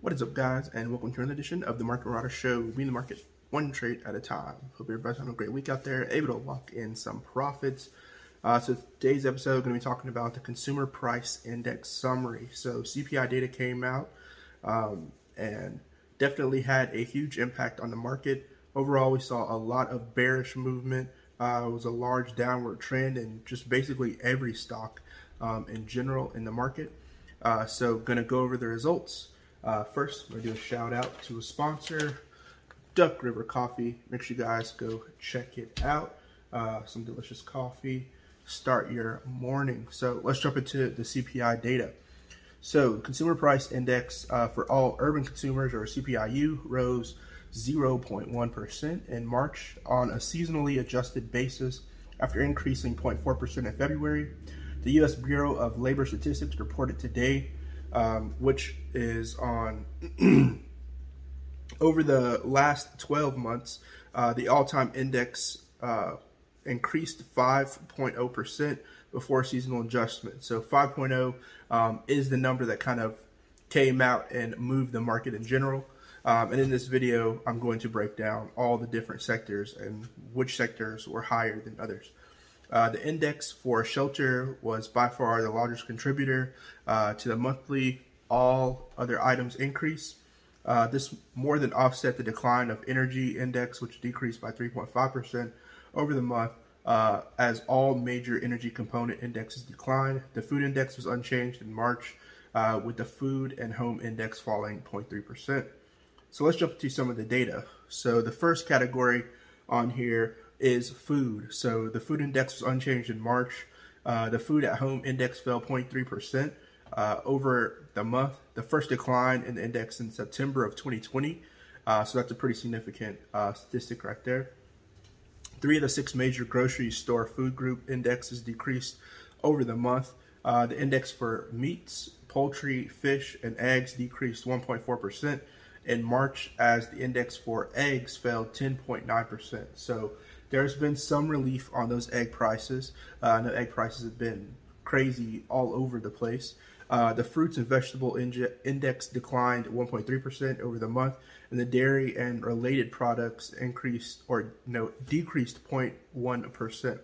What is up, guys, and welcome to another edition of the Market Marauders Show. We in the market one trade at a time. Hope everybody's having a great week out there, able to lock in some profits. So today's episode, we're going to be talking about the Consumer Price Index summary. So CPI data came out and definitely had a huge impact on the market. Overall, we saw a lot of bearish movement. It was a large downward trend in just basically every stock in general in the market. So going to go over the results. First, we're going to do a shout out to a sponsor, Duck River Coffee. Make sure you guys go check it out. Some delicious coffee. Start your morning. So let's jump into the CPI data. So Consumer Price Index for all urban consumers, or CPI-U, rose 0.1% in March on a seasonally adjusted basis after increasing 0.4% in February. The U.S. Bureau of Labor Statistics reported today, which is on over the last 12 months, the all-time index increased 5.0% before seasonal adjustment. So 5.0 is the number that kind of came out and moved the market in general. And in this video, I'm going to break down all the different sectors and which sectors were higher than others. The index for shelter was by far the largest contributor to the monthly all other items increase. This more than offset the decline of energy index, which decreased by 3.5% over the month as all major energy component indexes declined. The food index was unchanged in March, with the food and home index falling 0.3%. So let's jump to some of the data. So the first category on here is food. So the food index was unchanged in March. The food at home index fell 0.3% over the month, the first decline in the index in September of 2020. So that's a pretty significant statistic right there. Three of the six major grocery store food group indexes decreased over the month. The index for meats, poultry, fish, and eggs decreased 1.4%. in March, as the index for eggs fell 10.9%. So there's been some relief on those egg prices. I know egg prices have been crazy all over the place. The fruits and vegetable index declined 1.3% over the month, and the dairy and related products increased, or no, decreased 0.1%.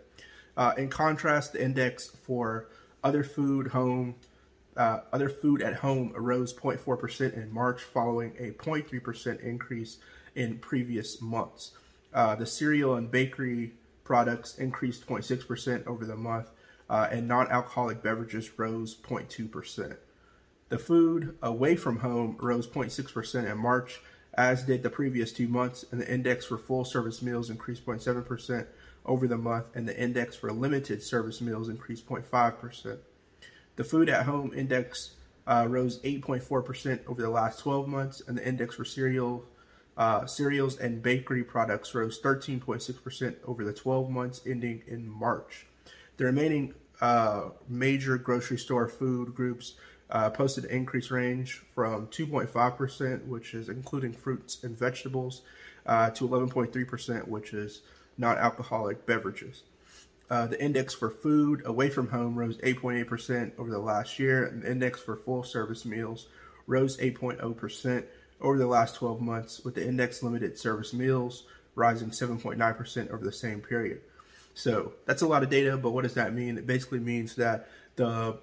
In contrast, the index for other food at home rose 0.4% in March, following a 0.3% increase in previous months. The cereal and bakery products increased 0.6% over the month, and non-alcoholic beverages rose 0.2%. The food away from home rose 0.6% in March, as did the previous 2 months, and the index for full-service meals increased 0.7% over the month, and the index for limited-service meals increased 0.5%. The food at home index rose 8.4% over the last 12 months, and the index for cereals and bakery products rose 13.6% over the 12 months ending in March. The remaining major grocery store food groups posted an increase range from 2.5%, which is including fruits and vegetables, to 11.3%, which is non-alcoholic beverages. The index for food away from home rose 8.8% over the last year, and the index for full-service meals rose 8.0% over the last 12 months, with the index limited-service meals rising 7.9% over the same period. So that's a lot of data, but what does that mean? It basically means that the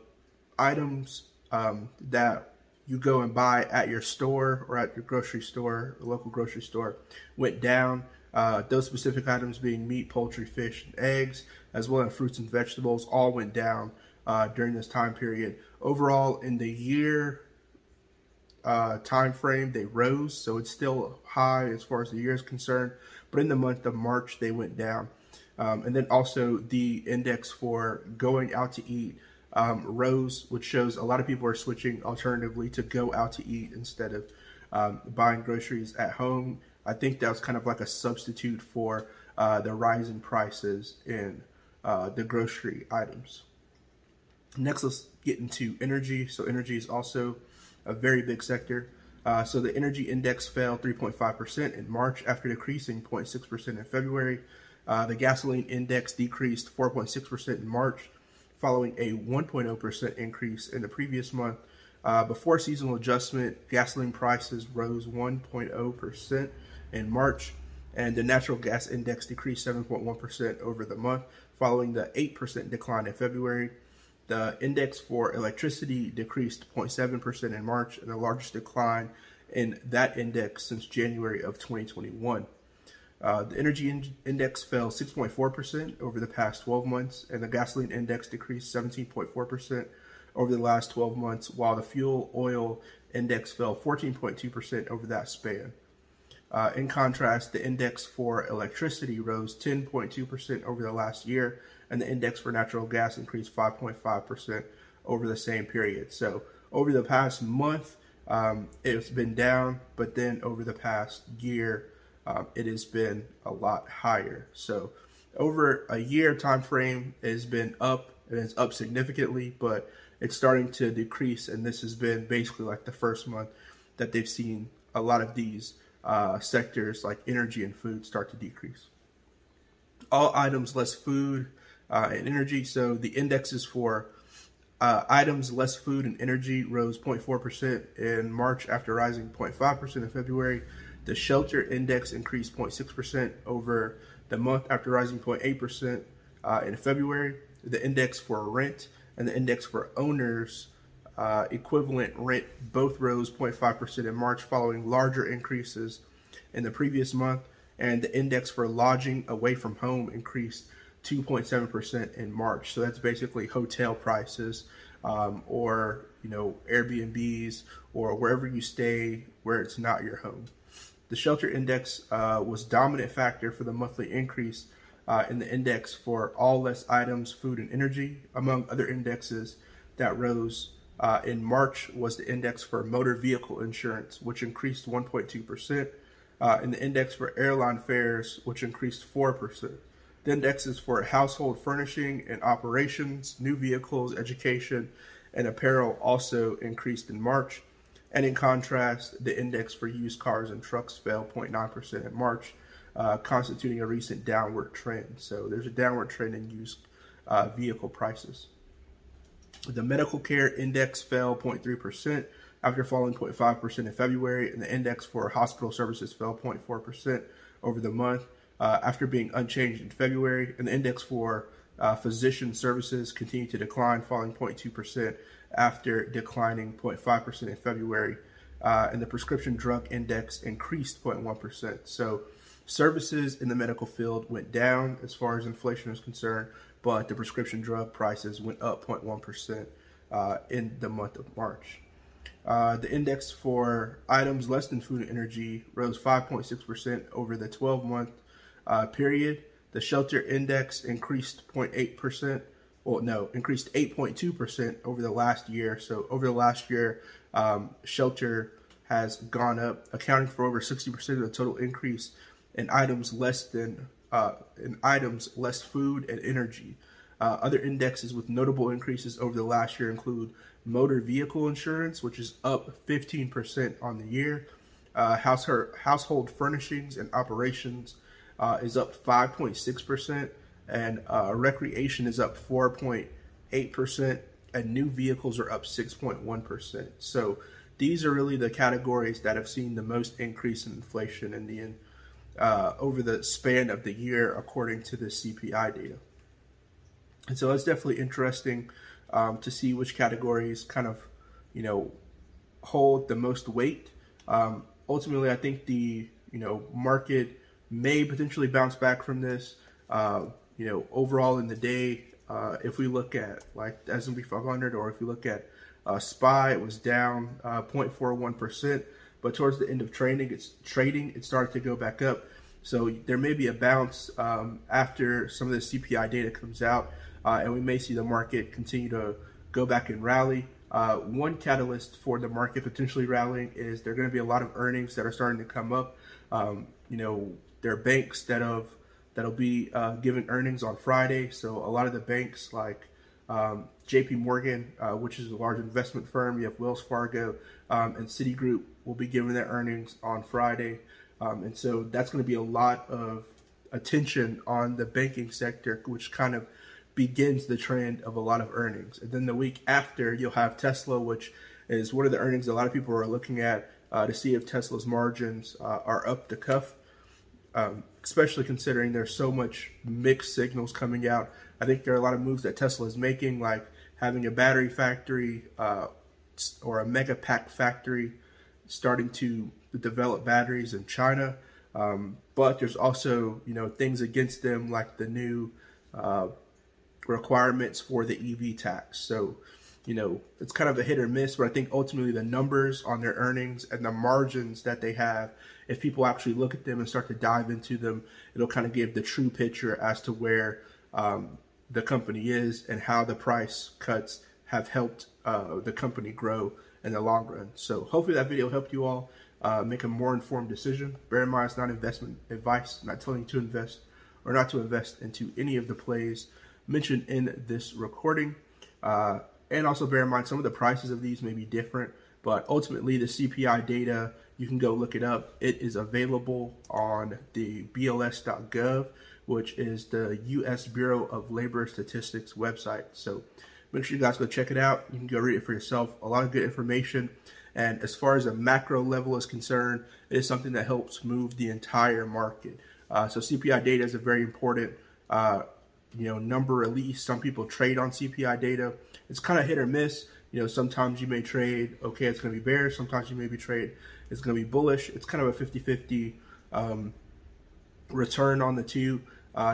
items that you go and buy at your store or at your grocery store, or local grocery store, went down. Those specific items being meat, poultry, fish, and eggs, as well as fruits and vegetables, all went down during this time period. Overall, in the year time frame, they rose, so it's still high as far as the year is concerned, but in the month of March, they went down. And then also the index for going out to eat rose, which shows a lot of people are switching alternatively to go out to eat instead of buying groceries at home. I think that was kind of like a substitute for the rise in prices in the grocery items. Next, let's get into energy. So energy is also a very big sector. So the energy index fell 3.5% in March after decreasing 0.6% in February. The gasoline index decreased 4.6% in March, following a 1.0% increase in the previous month. Before seasonal adjustment, gasoline prices rose 1.0% in March, and the natural gas index decreased 7.1% over the month, following the 8% decline in February. The index for electricity decreased 0.7% in March, and the largest decline in that index since January of 2021. The energy index fell 6.4% over the past 12 months, and the gasoline index decreased 17.4% over the last 12 months, while the fuel oil index fell 14.2% over that span. In contrast, the index for electricity rose 10.2% over the last year, and the index for natural gas increased 5.5% over the same period. So over the past month, it's been down, but then over the past year, it has been a lot higher. So over a year time frame, it has been up, and it's up significantly, but it's starting to decrease. And this has been basically like the first month that they've seen a lot of these sectors like energy and food start to decrease. All items less food and energy. So the indexes for items less food and energy rose 0.4% in March after rising 0.5% in February. The shelter index increased 0.6% over the month after rising 0.8% in February. The index for rent and the index for owners equivalent rent both rose 0.5% in March, following larger increases in the previous month. And the index for lodging away from home increased 2.7% in March. So that's basically hotel prices or, you know, Airbnbs or wherever you stay where it's not your home. The shelter index was dominant factor for the monthly increase in the index for all less items, food and energy. Among other indexes that rose in March was the index for motor vehicle insurance, which increased 1.2%. And the index for airline fares, which increased 4%. The indexes for household furnishing and operations, new vehicles, education, and apparel also increased in March. And in contrast, the index for used cars and trucks fell 0.9% in March, constituting a recent downward trend. So there's a downward trend in used vehicle prices. The medical care index fell 0.3%. after falling 0.5% in February, and the index for hospital services fell 0.4% over the month after being unchanged in February, and the index for physician services continued to decline, falling 0.2% after declining 0.5% in February, and the prescription drug index increased 0.1%. So services in the medical field went down as far as inflation is concerned, but the prescription drug prices went up 0.1% in the month of March. The index for items less than food and energy rose 5.6% over the 12-month period. The shelter index increased 8.2% over the last year. So over the last year, shelter has gone up, accounting for over 60% of the total increase in items less than food and energy. Other indexes with notable increases over the last year include motor vehicle insurance, which is up 15% on the year. Household furnishings and operations is up 5.6%, and recreation is up 4.8%, and new vehicles are up 6.1%. So these are really the categories that have seen the most increase in inflation in the end, over the span of the year, according to the CPI data. And so it's definitely interesting to see which categories kind of, you know, hold the most weight. Ultimately, I think the, you know, market may potentially bounce back from this. You know, overall in the day, if we look at like the S&P 500 or if you look at SPY, it was down 0.41%, but towards the end of it started to go back up. So there may be a bounce after some of the CPI data comes out, and we may see the market continue to go back and rally. One catalyst for the market potentially rallying is there are going to be a lot of earnings that are starting to come up. You know, there are banks that'll be giving earnings on Friday. So a lot of the banks like J.P. Morgan, which is a large investment firm, you have Wells Fargo and Citigroup will be giving their earnings on Friday. And so that's going to be a lot of attention on the banking sector, which kind of begins the trend of a lot of earnings. And then the week after, you'll have Tesla, which is one of the earnings a lot of people are looking at to see if Tesla's margins are up to cuff, especially considering there's so much mixed signals coming out. I think there are a lot of moves that Tesla is making, like having a battery factory or a megapack factory starting to develop batteries in China. But there's also, you know, things against them like the new requirements for the EV tax. So, you know, it's kind of a hit or miss, but I think ultimately the numbers on their earnings and the margins that they have, if people actually look at them and start to dive into them, it'll kind of give the true picture as to where the company is and how the price cuts have helped the company grow in the long run. So hopefully that video helped you all make a more informed decision. Bear in mind, it's not investment advice, not telling you to invest or not to invest into any of the plays mentioned in this recording. And also bear in mind, some of the prices of these may be different, but ultimately the CPI data, you can go look it up. It is available on the bls.gov, which is the U.S. Bureau of Labor Statistics website. So make sure you guys go check it out. You can go read it for yourself. A lot of good information. And as far as a macro level is concerned, it is something that helps move the entire market. So CPI data is a very important number release. Some people trade on CPI data. It's kind of hit or miss. You know, sometimes you may trade, okay, it's going to be bearish. Sometimes you may be trade, it's going to be bullish. It's kind of a 50-50 return on the two,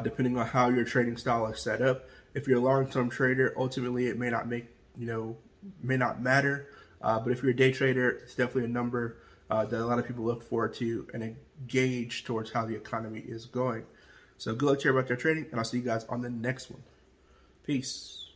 depending on how your trading style is set up. If you're a long-term trader, ultimately it may not make, you know, may not matter. But if you're a day trader, it's definitely a number that a lot of people look forward to and engage towards how the economy is going. So good luck to everybody out there trading, and I'll see you guys on the next one. Peace.